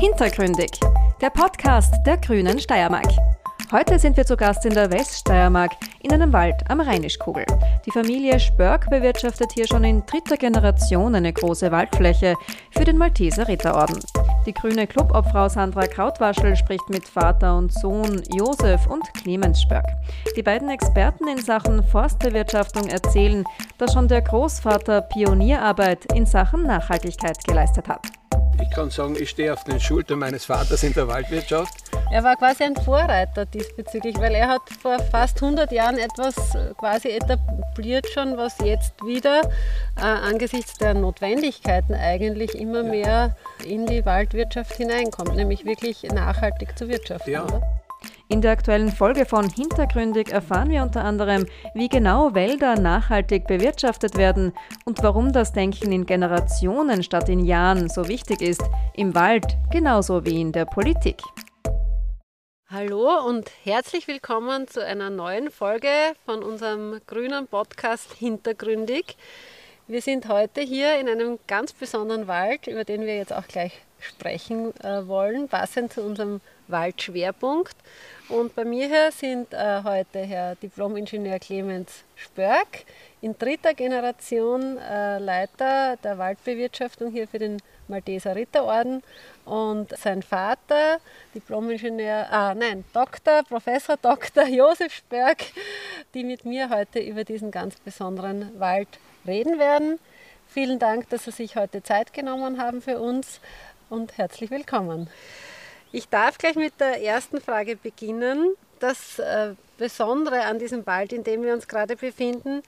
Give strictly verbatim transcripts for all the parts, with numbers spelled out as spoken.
Hintergründig, der Podcast der Grünen Steiermark. Heute sind wir zu Gast in der Weststeiermark, in einem Wald am Reinischkogel. Die Familie Spörk bewirtschaftet hier schon in dritter Generation eine große Waldfläche für den Malteser Ritterorden. Die grüne Klubobfrau Sandra Krautwaschl spricht mit Vater und Sohn Josef und Clemens Spörk. Die beiden Experten in Sachen Forstbewirtschaftung erzählen, dass schon der Großvater Pionierarbeit in Sachen Nachhaltigkeit geleistet hat. Ich kann sagen, ich stehe auf den Schultern meines Vaters in der Waldwirtschaft. Er war quasi ein Vorreiter diesbezüglich, weil er hat vor fast hundert Jahren etwas quasi etabliert schon, was jetzt wieder äh, angesichts der Notwendigkeiten eigentlich immer mehr in die Waldwirtschaft hineinkommt, nämlich wirklich nachhaltig zu wirtschaften. Ja. Oder? In der aktuellen Folge von Hintergründig erfahren wir unter anderem, wie genau Wälder nachhaltig bewirtschaftet werden und warum das Denken in Generationen statt in Jahren so wichtig ist, im Wald genauso wie in der Politik. Hallo und herzlich willkommen zu einer neuen Folge von unserem grünen Podcast Hintergründig. Wir sind heute hier in einem ganz besonderen Wald, über den wir jetzt auch gleich sprechen äh, wollen, passend zu unserem Waldschwerpunkt. Und bei mir hier sind äh, heute Herr Diplom-Ingenieur Clemens Spörk, in dritter Generation äh, Leiter der Waldbewirtschaftung hier für den Malteser Ritterorden, und sein Vater, Diplom-Ingenieur, ah nein, Doktor, Professor Doktor Josef Spörk, die mit mir heute über diesen ganz besonderen Wald reden werden. Vielen Dank, dass Sie sich heute Zeit genommen haben für uns, und herzlich willkommen. Ich darf gleich mit der ersten Frage beginnen. Das Besondere an diesem Wald, in dem wir uns gerade befinden,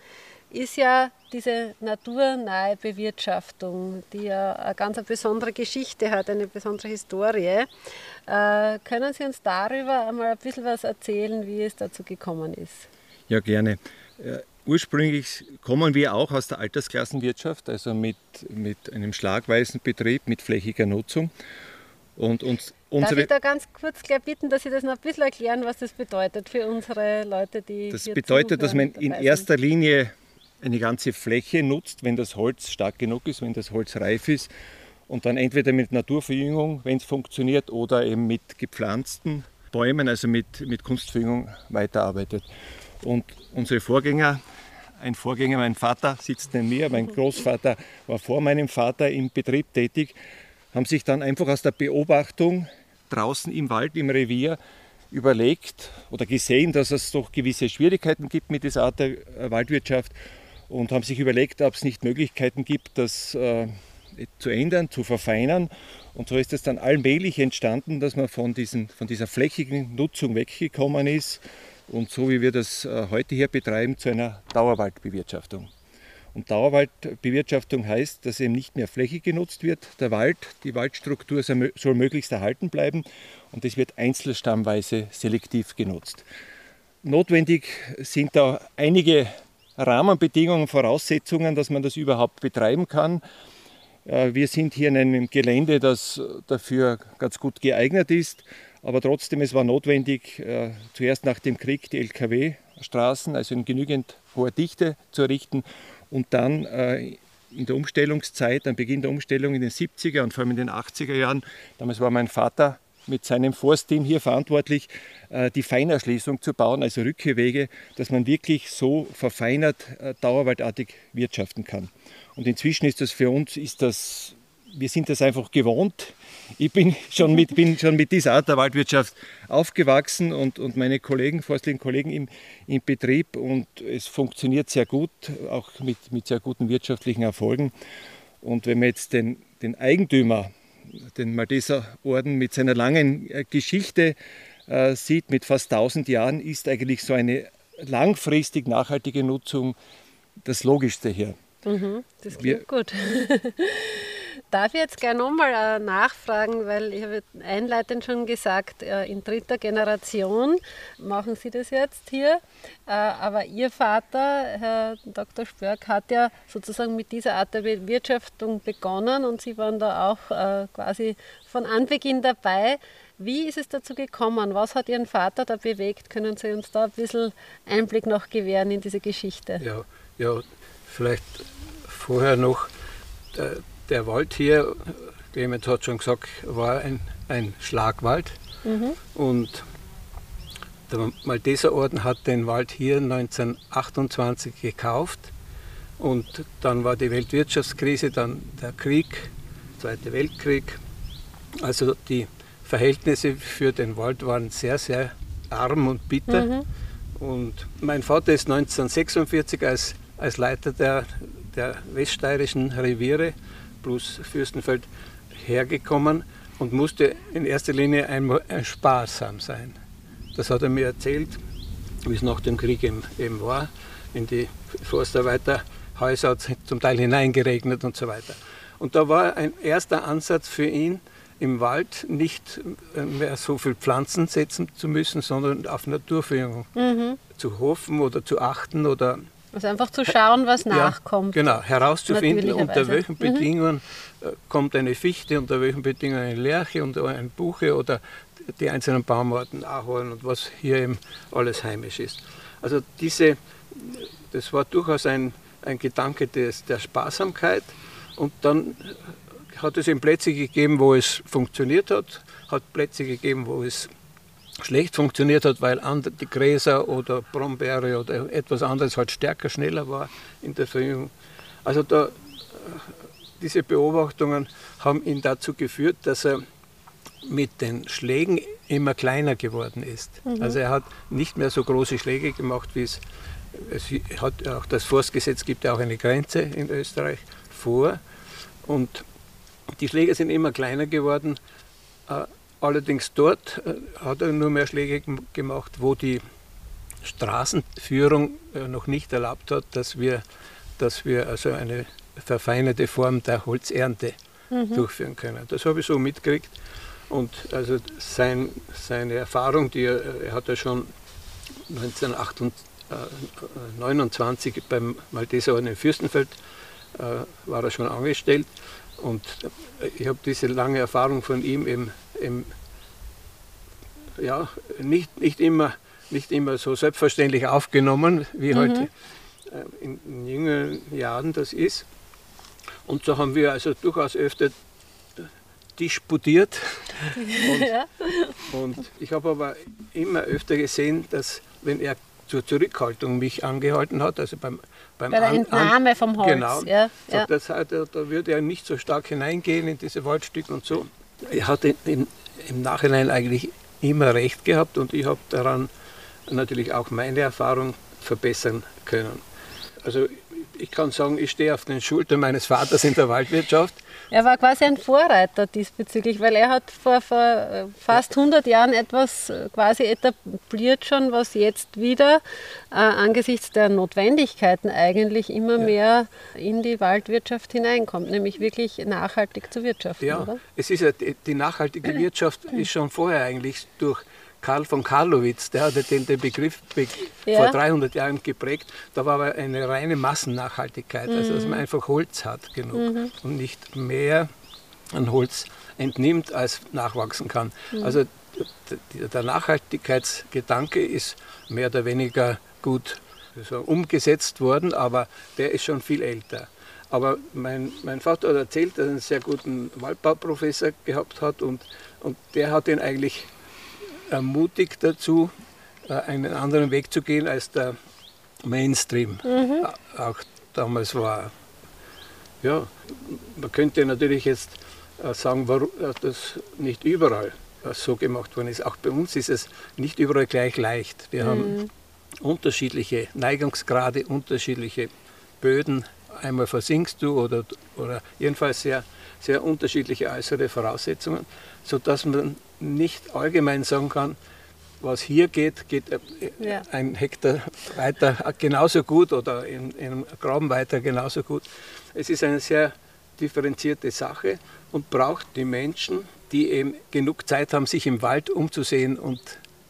ist ja diese naturnahe Bewirtschaftung, die ja eine ganz besondere Geschichte hat, eine besondere Historie. Äh, können Sie uns darüber einmal ein bisschen was erzählen, wie es dazu gekommen ist? Ja, gerne. Ursprünglich kommen wir auch aus der Altersklassenwirtschaft, also mit, mit einem schlagweisen Betrieb, mit flächiger Nutzung. Und uns Darf ich da ganz kurz gleich bitten, dass Sie das noch ein bisschen erklären, was das bedeutet für unsere Leute, die hier zuhören? Das bedeutet, dass man in erster Linie eine ganze Fläche nutzt, wenn das Holz stark genug ist, wenn das Holz reif ist, und dann entweder mit Naturverjüngung, wenn es funktioniert, oder eben mit gepflanzten Bäumen, also mit, mit Kunstverjüngung weiterarbeitet. Und unsere Vorgänger, ein Vorgänger, mein Vater sitzt neben mir, mein Großvater war vor meinem Vater im Betrieb tätig, haben sich dann einfach aus der Beobachtung draußen im Wald, im Revier, überlegt oder gesehen, dass es doch gewisse Schwierigkeiten gibt mit dieser Art der Waldwirtschaft, und haben sich überlegt, ob es nicht Möglichkeiten gibt, das äh, zu ändern, zu verfeinern. Und so ist es dann allmählich entstanden, dass man von, diesen, von dieser flächigen Nutzung weggekommen ist und so, wie wir das äh, heute hier betreiben, zu einer Dauerwaldbewirtschaftung. Und Dauerwaldbewirtschaftung heißt, dass eben nicht mehr Fläche genutzt wird. Der Wald, die Waldstruktur soll möglichst erhalten bleiben, und es wird einzelstammweise selektiv genutzt. Notwendig sind da einige Rahmenbedingungen, Voraussetzungen, dass man das überhaupt betreiben kann. Wir sind hier in einem Gelände, das dafür ganz gut geeignet ist, aber trotzdem, es war notwendig, zuerst nach dem Krieg die L K W-Straßen, also in genügend hoher Dichte, zu errichten. Und dann äh, in der Umstellungszeit, am Beginn der Umstellung in den siebziger und vor allem in den achtziger Jahren, damals war mein Vater mit seinem Forstteam hier verantwortlich, äh, die Feinerschließung zu bauen, also Rückwege, dass man wirklich so verfeinert, äh, dauerwaldartig wirtschaften kann. Und inzwischen ist das für uns, ist das, wir sind das einfach gewohnt. Ich bin schon mit, bin schon mit dieser Art der Waldwirtschaft aufgewachsen, und, und meine Kollegen, forstlichen Kollegen im, im Betrieb, und es funktioniert sehr gut, auch mit, mit sehr guten wirtschaftlichen Erfolgen. Und wenn man jetzt den, den Eigentümer, den Malteser Orden mit seiner langen Geschichte äh, sieht, mit fast tausend Jahren, ist eigentlich so eine langfristig nachhaltige Nutzung das Logischste hier. Mhm, das klingt Wir, gut. Darf ich jetzt gleich nochmal nachfragen, weil ich habe einleitend schon gesagt, in dritter Generation machen Sie das jetzt hier, aber Ihr Vater, Herr Doktor Spörk, hat ja sozusagen mit dieser Art der Bewirtschaftung begonnen, und Sie waren da auch quasi von Anbeginn dabei. Wie ist es dazu gekommen? Was hat Ihren Vater da bewegt? Können Sie uns da ein bisschen Einblick noch gewähren in diese Geschichte? Ja, ja vielleicht vorher noch. Der Wald hier, Clemens hat schon gesagt, war ein, ein Schlagwald. Mhm. Und der Malteser Orden hat den Wald hier neunzehnhundertachtundzwanzig gekauft. Und dann war die Weltwirtschaftskrise, dann der Krieg, Zweite Weltkrieg. Also die Verhältnisse für den Wald waren sehr, sehr arm und bitter. Mhm. Und mein Vater ist neunzehnhundertsechsundvierzig als, als Leiter der, der weststeirischen Reviere plus Fürstenfeld hergekommen und musste in erster Linie ein, ein sparsam sein. Das hat er mir erzählt, wie es nach dem Krieg eben, eben war, in die Forstarbeiterhäuser hat es zum Teil hineingeregnet und so weiter. Und da war ein erster Ansatz für ihn, im Wald nicht mehr so viel Pflanzen setzen zu müssen, sondern auf Naturverjüngung mhm. zu hoffen oder zu achten oder... Also einfach zu schauen, was ja, nachkommt. Genau, herauszufinden, unter welchen Bedingungen mhm. kommt eine Fichte, unter welchen Bedingungen eine Lärche und ein Buche oder die einzelnen Baumarten, Ahorn und was hier eben alles heimisch ist. Also diese, das war durchaus ein, ein Gedanke des, der Sparsamkeit und dann hat es eben Plätze gegeben, wo es funktioniert hat, hat Plätze gegeben, wo es schlecht funktioniert hat, weil andere, die Gräser oder Brombeere oder etwas anderes halt stärker, schneller war in der Verjüngung. Also da, diese Beobachtungen haben ihn dazu geführt, dass er mit den Schlägen immer kleiner geworden ist. Mhm. Also er hat nicht mehr so große Schläge gemacht, wie es, es hat auch das Forstgesetz gibt ja auch eine Grenze in Österreich vor und die Schläge sind immer kleiner geworden. Allerdings dort hat er nur mehr Schläge gemacht, wo die Straßenführung noch nicht erlaubt hat, dass wir, dass wir also eine verfeinerte Form der Holzernte mhm. durchführen können. Das habe ich so mitgekriegt. Und also sein, seine Erfahrung, die er, er hat ja schon neunzehnhundertneunundzwanzig beim Malteser Orden in Fürstenfeld, war er schon angestellt. Und ich habe diese lange Erfahrung von ihm eben, eben, ja, nicht, nicht, immer, nicht immer so selbstverständlich aufgenommen, wie mhm. heute in, in jüngeren Jahren das ist. Und so haben wir also durchaus öfter disputiert. Und, und ich habe aber immer öfter gesehen, dass wenn er zur Zurückhaltung mich angehalten hat, also beim Beim Bei der An Entnahme vom Holz. Genau. Ja, ja. Das heißt, da würde er nicht so stark hineingehen in diese Waldstücke und so. Er hat im, im Nachhinein eigentlich immer recht gehabt und ich habe daran natürlich auch meine Erfahrung verbessern können. Also ich kann sagen, ich stehe auf den Schultern meines Vaters in der Waldwirtschaft. Er war quasi ein Vorreiter diesbezüglich, weil er hat vor, vor fast hundert Jahren etwas quasi etabliert schon, was jetzt wieder äh, angesichts der Notwendigkeiten eigentlich immer ja. mehr in die Waldwirtschaft hineinkommt, nämlich wirklich nachhaltig zu wirtschaften. Ja, oder? Es ist ja, die nachhaltige Wirtschaft ist schon vorher eigentlich durch Karl von Karlowitz, der hat den, den Begriff be ja. vor dreihundert Jahren geprägt. Da war aber eine reine Massennachhaltigkeit, mhm. also dass man einfach Holz hat genug mhm. und nicht mehr an Holz entnimmt, als nachwachsen kann. Mhm. Also der Nachhaltigkeitsgedanke ist mehr oder weniger gut so umgesetzt worden, aber der ist schon viel älter. Aber mein, mein Vater hat erzählt, dass er einen sehr guten Waldbauprofessor gehabt hat und, und der hat ihn eigentlich ermutigt dazu, einen anderen Weg zu gehen, als der Mainstream mhm. auch damals war. Ja, man könnte natürlich jetzt sagen, warum das nicht überall so gemacht worden ist. Auch bei uns ist es nicht überall gleich leicht. Wir mhm. haben unterschiedliche Neigungsgrade, unterschiedliche Böden. Einmal versinkst du oder, oder jedenfalls sehr, sehr unterschiedliche äußere Voraussetzungen, sodass man nicht allgemein sagen kann, was hier geht, geht ja. ein Hektar weiter genauso gut oder in, in einem Graben weiter genauso gut. Es ist eine sehr differenzierte Sache und braucht die Menschen, die eben genug Zeit haben, sich im Wald umzusehen und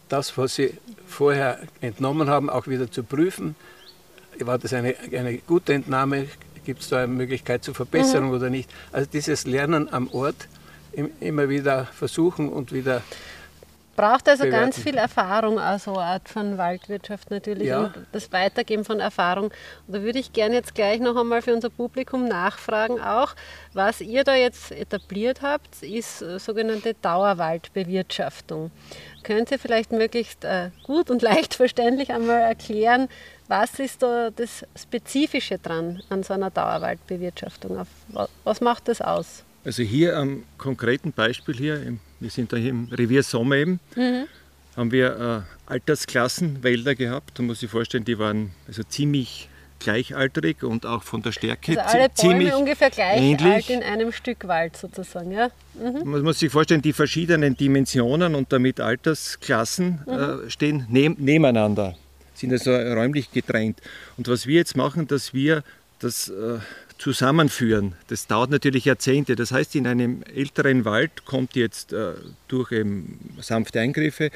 das, was sie vorher entnommen haben, auch wieder zu prüfen. War das eine, eine gute Entnahme? Gibt es da eine Möglichkeit zur Verbesserung mhm. oder nicht? Also dieses Lernen am Ort, immer wieder versuchen und wieder braucht also bewerten. Ganz viel Erfahrung, also eine Art von Waldwirtschaft natürlich, ja. Und das Weitergeben von Erfahrung. Und da würde ich gerne jetzt gleich noch einmal für unser Publikum nachfragen auch, was ihr da jetzt etabliert habt, ist sogenannte Dauerwaldbewirtschaftung. Könnt ihr vielleicht möglichst äh, gut und leicht verständlich einmal erklären, was ist da das Spezifische dran an so einer Dauerwaldbewirtschaftung? Auf, was macht das aus? Also hier am konkreten Beispiel hier, im, wir sind da hier im Revier Sommer eben, mhm. haben wir äh, Altersklassenwälder gehabt. Da muss ich vorstellen, die waren also ziemlich gleichaltrig und auch von der Stärke also alle Bäume ziemlich ungefähr gleich ähnlich. Alt in einem Stück Wald sozusagen. Ja? Mhm. Man muss sich vorstellen, die verschiedenen Dimensionen und damit Altersklassen mhm. äh, stehen ne nebeneinander, sind also räumlich getrennt. Und was wir jetzt machen, dass wir das äh, zusammenführen. Das dauert natürlich Jahrzehnte. Das heißt, in einem älteren Wald kommt jetzt äh, durch eben sanfte Eingriffe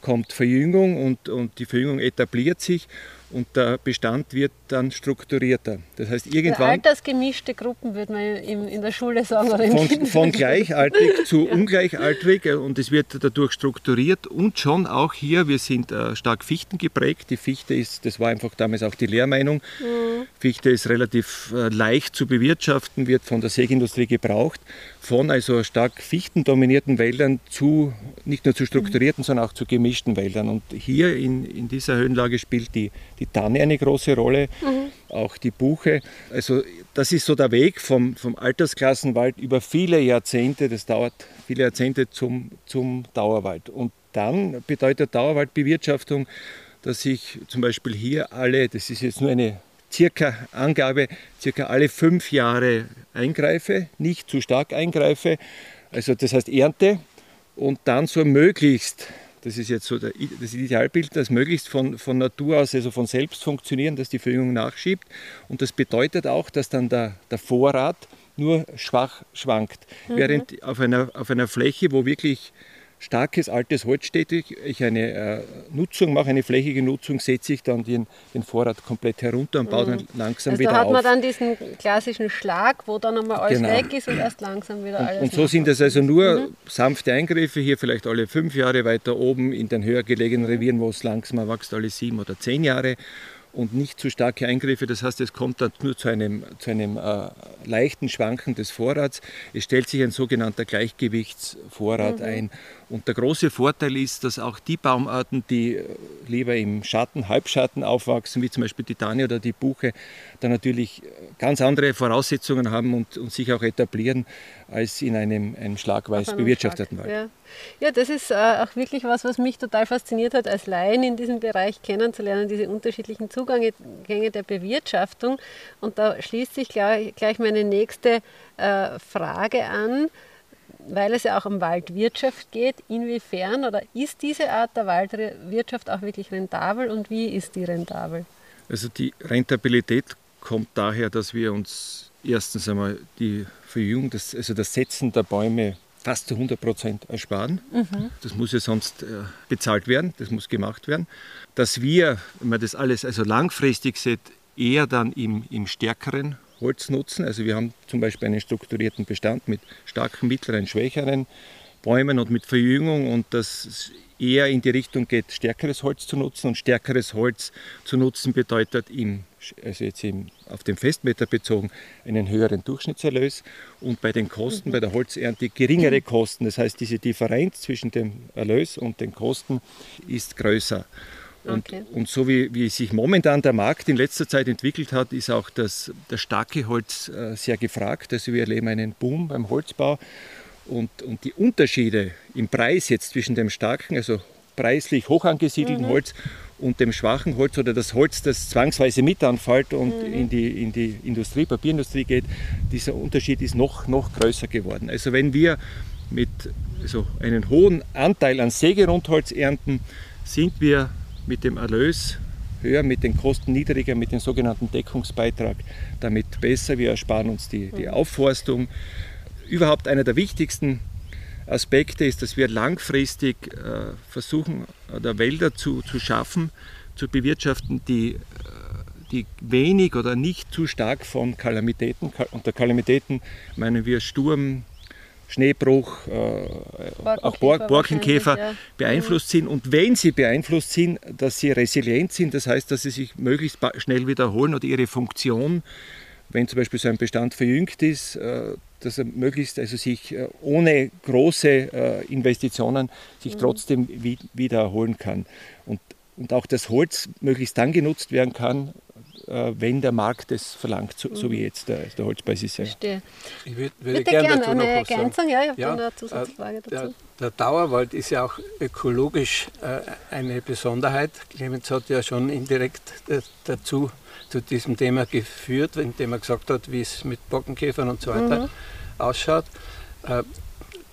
kommt Verjüngung und, und die Verjüngung etabliert sich und der Bestand wird dann strukturierter. Das heißt, irgendwann... Also altersgemischte Gruppen, würde man in, in der Schule sagen. Oder von, von gleichaltrig zu ja. ungleichaltrig und es wird dadurch strukturiert und schon auch hier, wir sind äh, stark Fichten geprägt. Die Fichte ist, das war einfach damals auch die Lehrmeinung, mhm. Fichte ist relativ äh, leicht zu bewirtschaften, wird von der Sägeindustrie gebraucht. Von also stark fichtendominierten Wäldern zu, nicht nur zu strukturierten, mhm. sondern auch zu gemischten Wäldern. Und hier in, in dieser Höhenlage spielt die, die Tanne eine große Rolle, mhm. auch die Buche. Also das ist so der Weg vom, vom Altersklassenwald über viele Jahrzehnte, das dauert viele Jahrzehnte zum, zum Dauerwald. Und dann bedeutet Dauerwaldbewirtschaftung, dass ich zum Beispiel hier alle, das ist jetzt nur eine circa Angabe, circa alle fünf Jahre eingreife, nicht zu stark eingreife, also das heißt Ernte und dann so möglichst, das ist jetzt so der, das Idealbild, dass möglichst von, von Natur aus, also von selbst funktionieren, dass die Verjüngung nachschiebt und das bedeutet auch, dass dann der, der Vorrat nur schwach schwankt, mhm. während auf einer, auf einer Fläche, wo wirklich starkes altes Holz steht, ich eine äh, Nutzung mache, eine flächige Nutzung, setze ich dann den, den Vorrat komplett herunter und baue mhm. dann langsam also wieder auf. Da hat man auf. Dann diesen klassischen Schlag, wo dann einmal alles genau. weg ist und erst langsam wieder und, alles. Und so sind das also nur mhm. sanfte Eingriffe, hier vielleicht alle fünf Jahre weiter oben, in den höher gelegenen Revieren, wo es langsamer wächst, alle sieben oder zehn Jahre und nicht zu starke Eingriffe. Das heißt, es kommt dann nur zu einem, zu einem äh, leichten Schwanken des Vorrats. Es stellt sich ein sogenannter Gleichgewichtsvorrat mhm. ein. Und der große Vorteil ist, dass auch die Baumarten, die lieber im Schatten, Halbschatten aufwachsen, wie zum Beispiel die Tanne oder die Buche, dann natürlich ganz andere Voraussetzungen haben und, und sich auch etablieren, als in einem, einem schlagweis bewirtschafteten Schlag. Wald. Ja. ja, das ist äh, auch wirklich was, was mich total fasziniert hat, als Laien in diesem Bereich kennenzulernen, diese unterschiedlichen Zugänge. Zugänge der Bewirtschaftung und da schließt sich gleich, gleich meine nächste äh, Frage an, weil es ja auch um Waldwirtschaft geht, inwiefern oder ist diese Art der Waldwirtschaft auch wirklich rentabel und wie ist die rentabel? Also die Rentabilität kommt daher, dass wir uns erstens einmal die Verjüngung, das, also das Setzen der Bäume fast zu hundert Prozent ersparen. Mhm. Das muss ja sonst äh, bezahlt werden, das muss gemacht werden. Dass wir, wenn man das alles also langfristig sieht, eher dann im, im stärkeren Holz nutzen. Also wir haben zum Beispiel einen strukturierten Bestand mit starken, mittleren, schwächeren Bäumen und mit Verjüngung und das eher in die Richtung geht, stärkeres Holz zu nutzen. Und stärkeres Holz zu nutzen bedeutet im also jetzt eben auf den Festmeter bezogen, einen höheren Durchschnittserlös und bei den Kosten, mhm. bei der Holzernte geringere Kosten. Das heißt, diese Differenz zwischen dem Erlös und den Kosten ist größer. Und, okay. und so wie, wie sich momentan der Markt in letzter Zeit entwickelt hat, ist auch das, das starke Holz äh, sehr gefragt. Also wir erleben einen Boom beim Holzbau und, und die Unterschiede im Preis jetzt zwischen dem starken, also preislich hoch angesiedelten mhm. Holz und dem schwachen Holz oder das Holz, das zwangsweise mit anfällt und mhm. in, die, in die Industrie, Papierindustrie geht, dieser Unterschied ist noch, noch größer geworden. Also wenn wir mit so einen hohen Anteil an Sägerundholz ernten, sind wir mit dem Erlös höher, mit den Kosten niedriger, mit dem sogenannten Deckungsbeitrag damit besser. Wir ersparen uns die, die Aufforstung. Überhaupt einer der wichtigsten Aspekte ist, dass wir langfristig äh, versuchen, oder Wälder zu, zu schaffen, zu bewirtschaften, die, die wenig oder nicht zu stark von Kalamitäten, und unter Kalamitäten meinen wir Sturm, Schneebruch, äh, auch Borkenkäfer ja. beeinflusst sind. Und wenn sie beeinflusst sind, dass sie resilient sind, das heißt, dass sie sich möglichst schnell wiederholen oder ihre Funktion, wenn zum Beispiel so ein Bestand verjüngt ist, äh, dass er möglichst also sich äh, ohne große äh, Investitionen sich mhm. trotzdem wi wiederholen kann. Und, und auch das Holz möglichst dann genutzt werden kann, wenn der Markt es verlangt, so, so wie jetzt der, der Holzpreis ist. Ja. Ich würde, würde gerne gern dazu noch eine was Ergänzung, ja, ich habe ja, eine Zusatzfrage dazu. Der, der Dauerwald ist ja auch ökologisch äh, eine Besonderheit. Clemens hat ja schon indirekt dazu, zu diesem Thema geführt, indem er gesagt hat, wie es mit Borkenkäfern und so weiter mhm. ausschaut. Äh,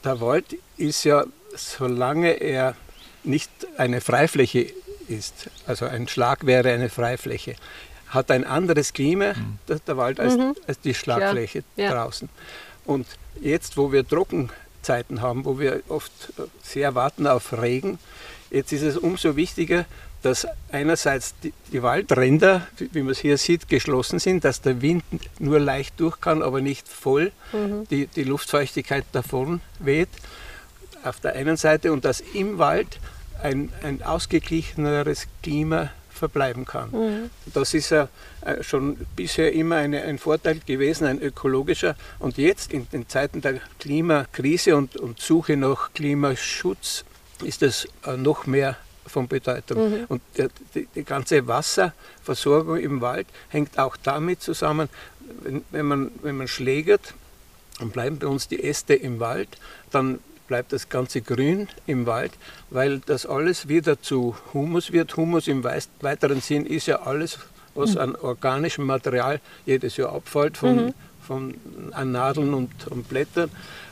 der Wald ist ja, solange er nicht eine Freifläche ist, also ein Schlag wäre eine Freifläche, hat ein anderes Klima, der, der Wald, als, mhm. als die Schlagfläche ja. draußen. Und jetzt, wo wir Trockenzeiten haben, wo wir oft sehr warten auf Regen, jetzt ist es umso wichtiger, dass einerseits die, die Waldränder, wie man es hier sieht, geschlossen sind, dass der Wind nur leicht durch kann, aber nicht voll, mhm. die, die Luftfeuchtigkeit davon weht, auf der einen Seite, und dass im Wald ein, ein ausgeglicheneres Klima verbleiben kann. Mhm. Das ist ja schon bisher immer eine, ein Vorteil gewesen, ein ökologischer. Und jetzt in den Zeiten der Klimakrise und, und Suche nach Klimaschutz ist das noch mehr von Bedeutung. Mhm. Und der, die, die ganze Wasserversorgung im Wald hängt auch damit zusammen, wenn, wenn man, wenn man schlägert, dann bleiben bei uns die Äste im Wald, dann bleibt das ganze Grün im Wald, weil das alles wieder zu Humus wird. Humus im weiteren Sinn ist ja alles, was an organischem Material jedes Jahr abfällt, von, mhm. von, an Nadeln und, und Blättern.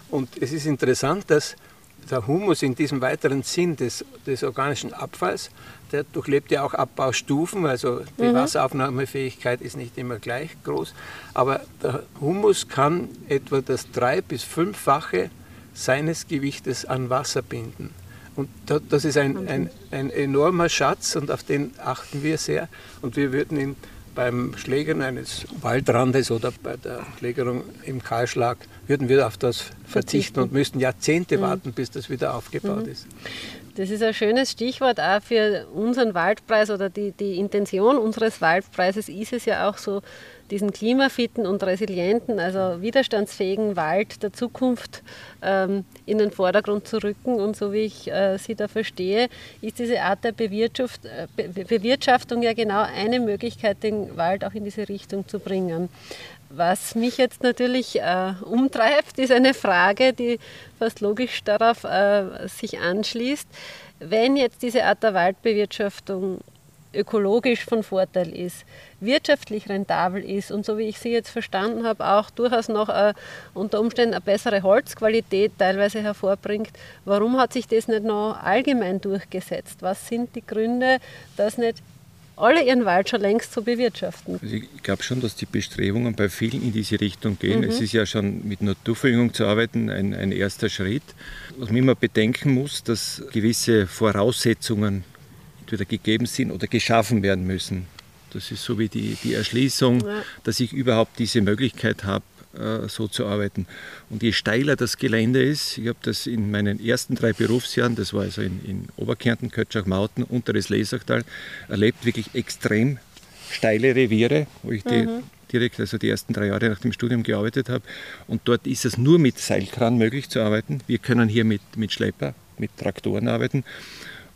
Und es ist interessant, dass der Humus in diesem weiteren Sinn des, des organischen Abfalls, der durchlebt ja auch Abbaustufen, also die mhm. Wasseraufnahmefähigkeit ist nicht immer gleich groß, aber der Humus kann etwa das drei- bis fünffache seines Gewichtes an Wasser binden. Und das ist ein, ein, ein enormer Schatz, und auf den achten wir sehr. Und wir würden ihn beim Schlägern eines Waldrandes oder bei der Schlägerung im Kahlschlag, würden wir auf das verzichten, verzichten. und müssten Jahrzehnte mhm. warten, bis das wieder aufgebaut mhm. ist. Das ist ein schönes Stichwort auch für unseren Waldpreis, oder die, die Intention unseres Waldpreises ist es ja auch so, diesen klimafitten und resilienten, also widerstandsfähigen Wald der Zukunft ähm, in den Vordergrund zu rücken. Und so wie ich äh, Sie da verstehe, ist diese Art der Bewirtschaft, äh, Be Bewirtschaftung ja genau eine Möglichkeit, den Wald auch in diese Richtung zu bringen. Was mich jetzt natürlich äh, umtreibt, ist eine Frage, die fast logisch darauf äh, sich anschließt. Wenn jetzt diese Art der Waldbewirtschaftung ökologisch von Vorteil ist, wirtschaftlich rentabel ist und so wie ich Sie jetzt verstanden habe, auch durchaus noch äh, unter Umständen eine bessere Holzqualität teilweise hervorbringt, warum hat sich das nicht noch allgemein durchgesetzt? Was sind die Gründe, dass nicht alle ihren Wald schon längst zu bewirtschaften? Also ich glaube schon, dass die Bestrebungen bei vielen in diese Richtung gehen. Mhm. Es ist ja schon mit Naturverjüngung zu arbeiten ein, ein erster Schritt. Was man immer bedenken muss, dass gewisse Voraussetzungen entweder gegeben sind oder geschaffen werden müssen. Das ist so wie die, die Erschließung, ja. dass ich überhaupt diese Möglichkeit habe, so zu arbeiten. Und je steiler das Gelände ist, ich habe das in meinen ersten drei Berufsjahren, das war also in, in Oberkärnten, Kötschach-Mauthen, unteres Lesachtal, erlebt wirklich extrem steile Reviere, wo ich die, mhm. direkt also die ersten drei Jahre nach dem Studium gearbeitet habe. Und dort ist es nur mit Seilkran möglich zu arbeiten. Wir können hier mit, mit Schlepper, mit Traktoren arbeiten.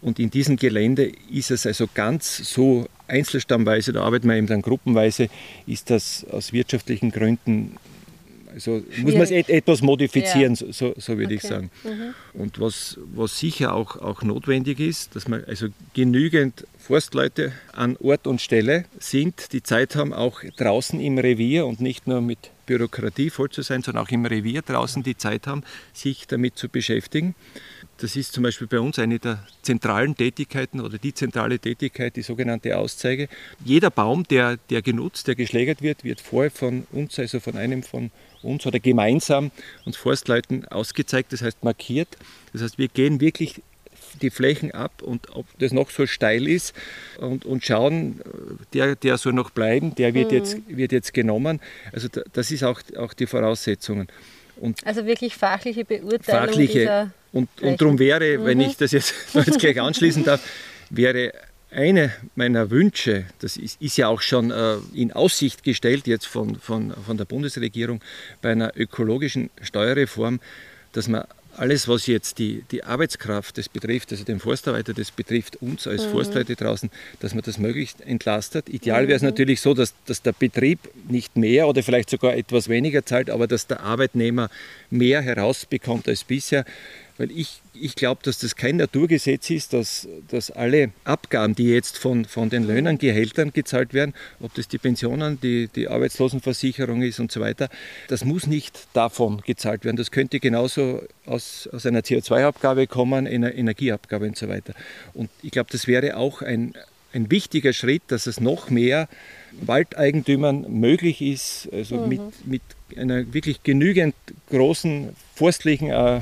Und in diesem Gelände ist es also ganz so einzelstammweise, da arbeiten wir eben dann gruppenweise, ist das aus wirtschaftlichen Gründen, also schwierig. Muss man es et etwas modifizieren, ja. so, so würde okay. ich sagen. Mhm. Und was, was sicher auch, auch notwendig ist, dass man also genügend Forstleute an Ort und Stelle sind, die Zeit haben, auch draußen im Revier und nicht nur mit Bürokratie voll zu sein, sondern auch im Revier draußen die Zeit haben, sich damit zu beschäftigen. Das ist zum Beispiel bei uns eine der zentralen Tätigkeiten oder die zentrale Tätigkeit, die sogenannte Auszeige. Jeder Baum, der, der genutzt, der geschlägert wird, wird vorher von uns, also von einem von uns oder gemeinsam uns Forstleuten ausgezeigt, das heißt markiert. Das heißt, wir gehen wirklich die Flächen ab, und ob das noch so steil ist, und, und schauen, der, der soll noch bleiben, der wird, mhm. jetzt, wird jetzt genommen. Also das ist auch, auch die Voraussetzungen. Und also wirklich fachliche Beurteilung. Fachliche. Und, und darum wäre, mhm. wenn ich das jetzt, jetzt gleich anschließen darf, wäre eine meiner Wünsche, das ist, ist ja auch schon äh, in Aussicht gestellt jetzt von, von, von der Bundesregierung, bei einer ökologischen Steuerreform, dass man alles, was jetzt die, die Arbeitskraft das betrifft, also den Forstarbeiter, das betrifft uns als mhm. Forstleute draußen, dass man das möglichst entlastet. Ideal wäre es mhm. natürlich so, dass, dass der Betrieb nicht mehr oder vielleicht sogar etwas weniger zahlt, aber dass der Arbeitnehmer mehr herausbekommt als bisher. Weil ich, ich glaube, dass das kein Naturgesetz ist, dass, dass alle Abgaben, die jetzt von, von den Löhnen, Gehältern gezahlt werden, ob das die Pensionen, die, die Arbeitslosenversicherung ist und so weiter, das muss nicht davon gezahlt werden. Das könnte genauso aus, aus einer C O zwei Abgabe kommen, einer Energieabgabe und so weiter. Und ich glaube, das wäre auch ein, ein wichtiger Schritt, dass es noch mehr Waldeigentümern möglich ist, also mhm. mit, mit einer wirklich genügend großen forstlichen äh,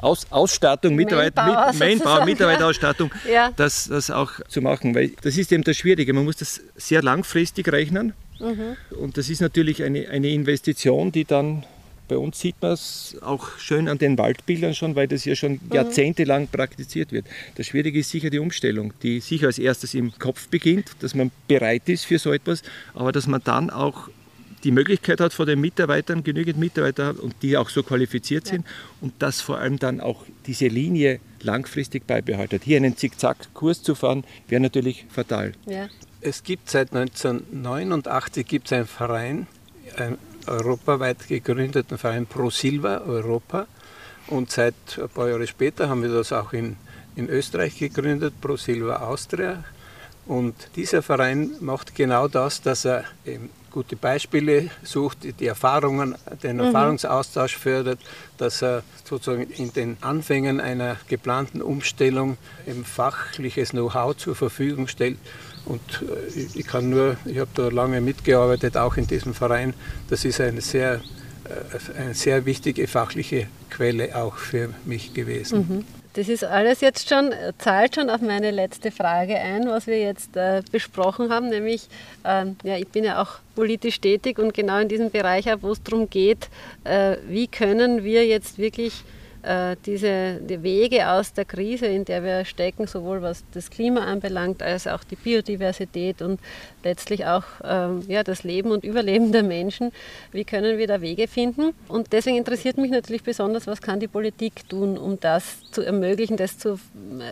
Aus, Ausstattung, Mitarbeiter, Mainbau, Mitarbeiterausstattung, ja. das, das auch zu machen. Weil das ist eben das Schwierige. Man muss das sehr langfristig rechnen. Mhm. Und das ist natürlich eine, eine Investition, die dann, bei uns sieht man es auch schön an den Waldbildern schon, weil das ja schon mhm. jahrzehntelang praktiziert wird. Das Schwierige ist sicher die Umstellung, die sicher als erstes im Kopf beginnt, dass man bereit ist für so etwas, aber dass man dann auch die Möglichkeit hat von den Mitarbeitern, genügend Mitarbeiter und die auch so qualifiziert sind ja. und dass vor allem dann auch diese Linie langfristig beibehalten. Hier einen Zickzack-Kurs zu fahren, wäre natürlich fatal. Ja. Es gibt seit neunzehnhundertneunundachtzig gibt's einen Verein, einen europaweit gegründeten Verein Pro Silva Europa, und seit ein paar Jahre später haben wir das auch in, in Österreich gegründet, Pro Silva Austria. Und dieser Verein macht genau das, dass er eben gute Beispiele sucht, die Erfahrungen, den mhm. Erfahrungsaustausch fördert, dass er sozusagen in den Anfängen einer geplanten Umstellung eben fachliches Know-how zur Verfügung stellt. Und ich kann nur, ich habe da lange mitgearbeitet, auch in diesem Verein, das ist eine sehr, eine sehr wichtige fachliche Quelle auch für mich gewesen. Mhm. Das ist alles jetzt schon, zahlt schon auf meine letzte Frage ein, was wir jetzt äh, besprochen haben, nämlich, ähm, ja, ich bin ja auch politisch tätig und genau in diesem Bereich, wo es darum geht, äh, wie können wir jetzt wirklich äh, diese die Wege aus der Krise, in der wir stecken, sowohl was das Klima anbelangt, als auch die Biodiversität und letztlich auch ähm, ja, das Leben und Überleben der Menschen, wie können wir da Wege finden? Und deswegen interessiert mich natürlich besonders, was kann die Politik tun, um das zu ermöglichen, das zu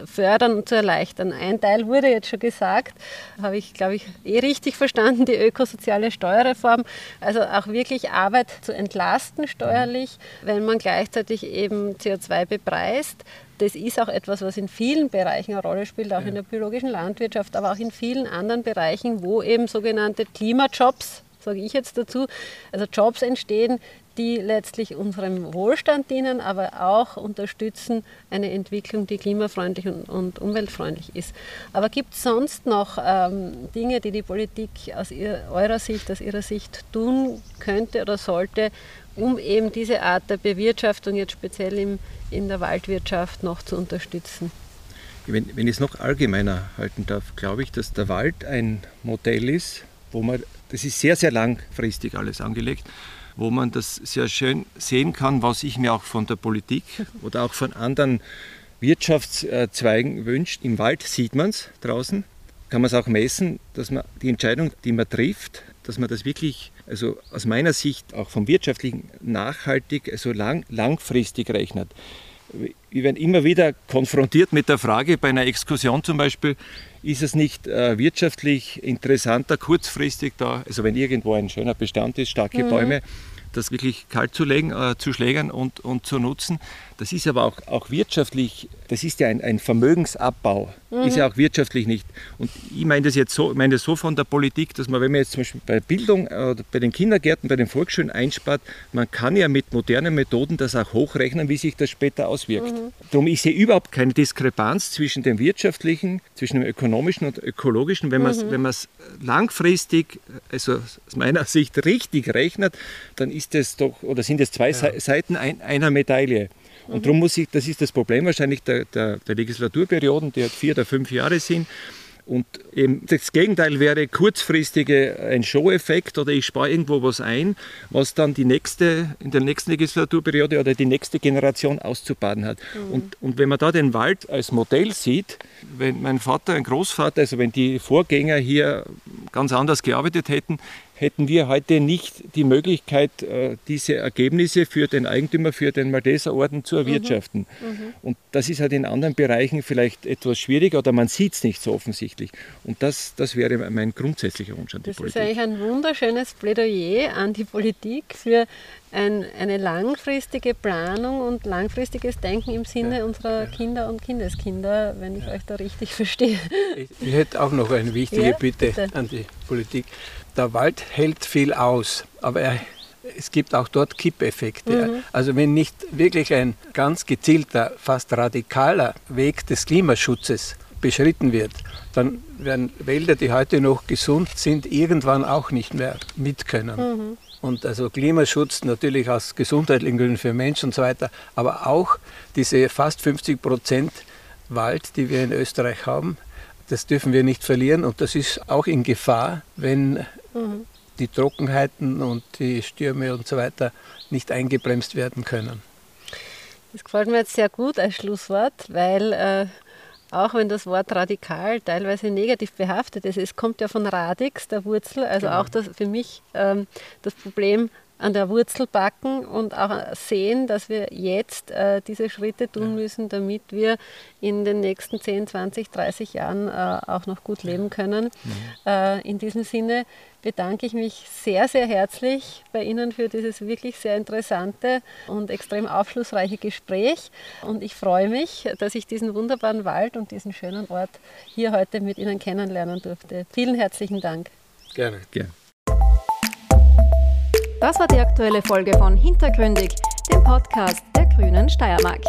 fördern und zu erleichtern. Ein Teil wurde jetzt schon gesagt, habe ich, glaube ich, eh richtig verstanden, die ökosoziale Steuerreform, also auch wirklich Arbeit zu entlasten steuerlich, wenn man gleichzeitig eben C O zwei bepreist. Das ist auch etwas, was in vielen Bereichen eine Rolle spielt, auch ja. in der biologischen Landwirtschaft, aber auch in vielen anderen Bereichen, wo eben sogenannte Klimajobs, sage ich jetzt dazu, also Jobs entstehen, die letztlich unserem Wohlstand dienen, aber auch unterstützen eine Entwicklung, die klimafreundlich und, und umweltfreundlich ist. Aber gibt es sonst noch ähm, Dinge, die die Politik aus ihr, eurer Sicht, aus ihrer Sicht tun könnte oder sollte, um eben diese Art der Bewirtschaftung jetzt speziell im, in der Waldwirtschaft noch zu unterstützen? Wenn, wenn ich es noch allgemeiner halten darf, glaube ich, dass der Wald ein Modell ist, wo man, das ist sehr, sehr langfristig alles angelegt, wo man das sehr schön sehen kann, was ich mir auch von der Politik oder auch von anderen Wirtschaftszweigen wünsche. Im Wald sieht man es draußen, kann man es auch messen, dass man die Entscheidung, die man trifft, dass man das wirklich, also aus meiner Sicht auch vom wirtschaftlichen nachhaltig, also lang, langfristig rechnet. Wir werden immer wieder konfrontiert mit der Frage, bei einer Exkursion zum Beispiel, ist es nicht äh, wirtschaftlich interessanter, kurzfristig da, also wenn irgendwo ein schöner Bestand ist, starke mhm. Bäume, das wirklich kalt zu legen, äh, zu schlägern und, und zu nutzen. Das ist aber auch, auch wirtschaftlich, das ist ja ein, ein Vermögensabbau, mhm. ist ja auch wirtschaftlich nicht. Und ich meine das jetzt so, meine das so von der Politik, dass man, wenn man jetzt zum Beispiel bei Bildung, äh, bei den Kindergärten, bei den Volksschulen einspart, man kann ja mit modernen Methoden das auch hochrechnen, wie sich das später auswirkt. Mhm. Darum, ich sehe überhaupt keine Diskrepanz zwischen dem wirtschaftlichen, zwischen dem ökonomischen und ökologischen, wenn mhm. man es langfristig, also aus meiner Sicht richtig rechnet, dann ist das doch, oder sind es zwei ja. Seiten ein, einer Medaille. Und mhm. darum muss ich, das ist das Problem wahrscheinlich der, der, der Legislaturperioden, die halt vier oder fünf Jahre sind. Und eben das Gegenteil wäre kurzfristige, ein Show-Effekt, oder ich spare irgendwo was ein, was dann die nächste, in der nächsten Legislaturperiode oder die nächste Generation auszubaden hat. Mhm. Und, und wenn man da den Wald als Modell sieht, wenn mein Vater, ein Großvater, also wenn die Vorgänger hier ganz anders gearbeitet hätten, hätten wir heute nicht die Möglichkeit, diese Ergebnisse für den Eigentümer, für den Malteser Orden zu erwirtschaften. Mhm. Mhm. Und das ist halt in anderen Bereichen vielleicht etwas schwieriger oder man sieht es nicht so offensichtlich. Und das, das wäre mein grundsätzlicher Wunsch an die Politik. Das ist eigentlich ein wunderschönes Plädoyer an die Politik für ein, eine langfristige Planung und langfristiges Denken im Sinne ja. unserer Kinder und Kindeskinder, wenn ich ja. euch da richtig verstehe. Ich, ich hätte auch noch eine wichtige ja, Bitte, bitte an die Politik. Der Wald hält viel aus, aber er, es gibt auch dort Kippeffekte. Mhm. Also wenn nicht wirklich ein ganz gezielter, fast radikaler Weg des Klimaschutzes beschritten wird, dann werden Wälder, die heute noch gesund sind, irgendwann auch nicht mehr mitkönnen. Mhm. Und also Klimaschutz natürlich aus gesundheitlichen Gründen für Menschen und so weiter, aber auch diese fast fünfzig Prozent Wald, die wir in Österreich haben, das dürfen wir nicht verlieren und das ist auch in Gefahr, wenn mhm. die Trockenheiten und die Stürme und so weiter nicht eingebremst werden können. Das gefällt mir jetzt sehr gut als Schlusswort, weil äh, auch wenn das Wort radikal teilweise negativ behaftet ist, es kommt ja von Radix, der Wurzel, also genau. auch das, für mich ähm, das Problem an der Wurzel packen und auch sehen, dass wir jetzt äh, diese Schritte tun ja. müssen, damit wir in den nächsten zehn, zwanzig, dreißig Jahren äh, auch noch gut leben können. Ja. Äh, in diesem Sinne bedanke ich mich sehr, sehr herzlich bei Ihnen für dieses wirklich sehr interessante und extrem aufschlussreiche Gespräch. Und ich freue mich, dass ich diesen wunderbaren Wald und diesen schönen Ort hier heute mit Ihnen kennenlernen durfte. Vielen herzlichen Dank. Gerne, gerne. Das war die aktuelle Folge von Hintergründig, dem Podcast der Grünen Steiermark.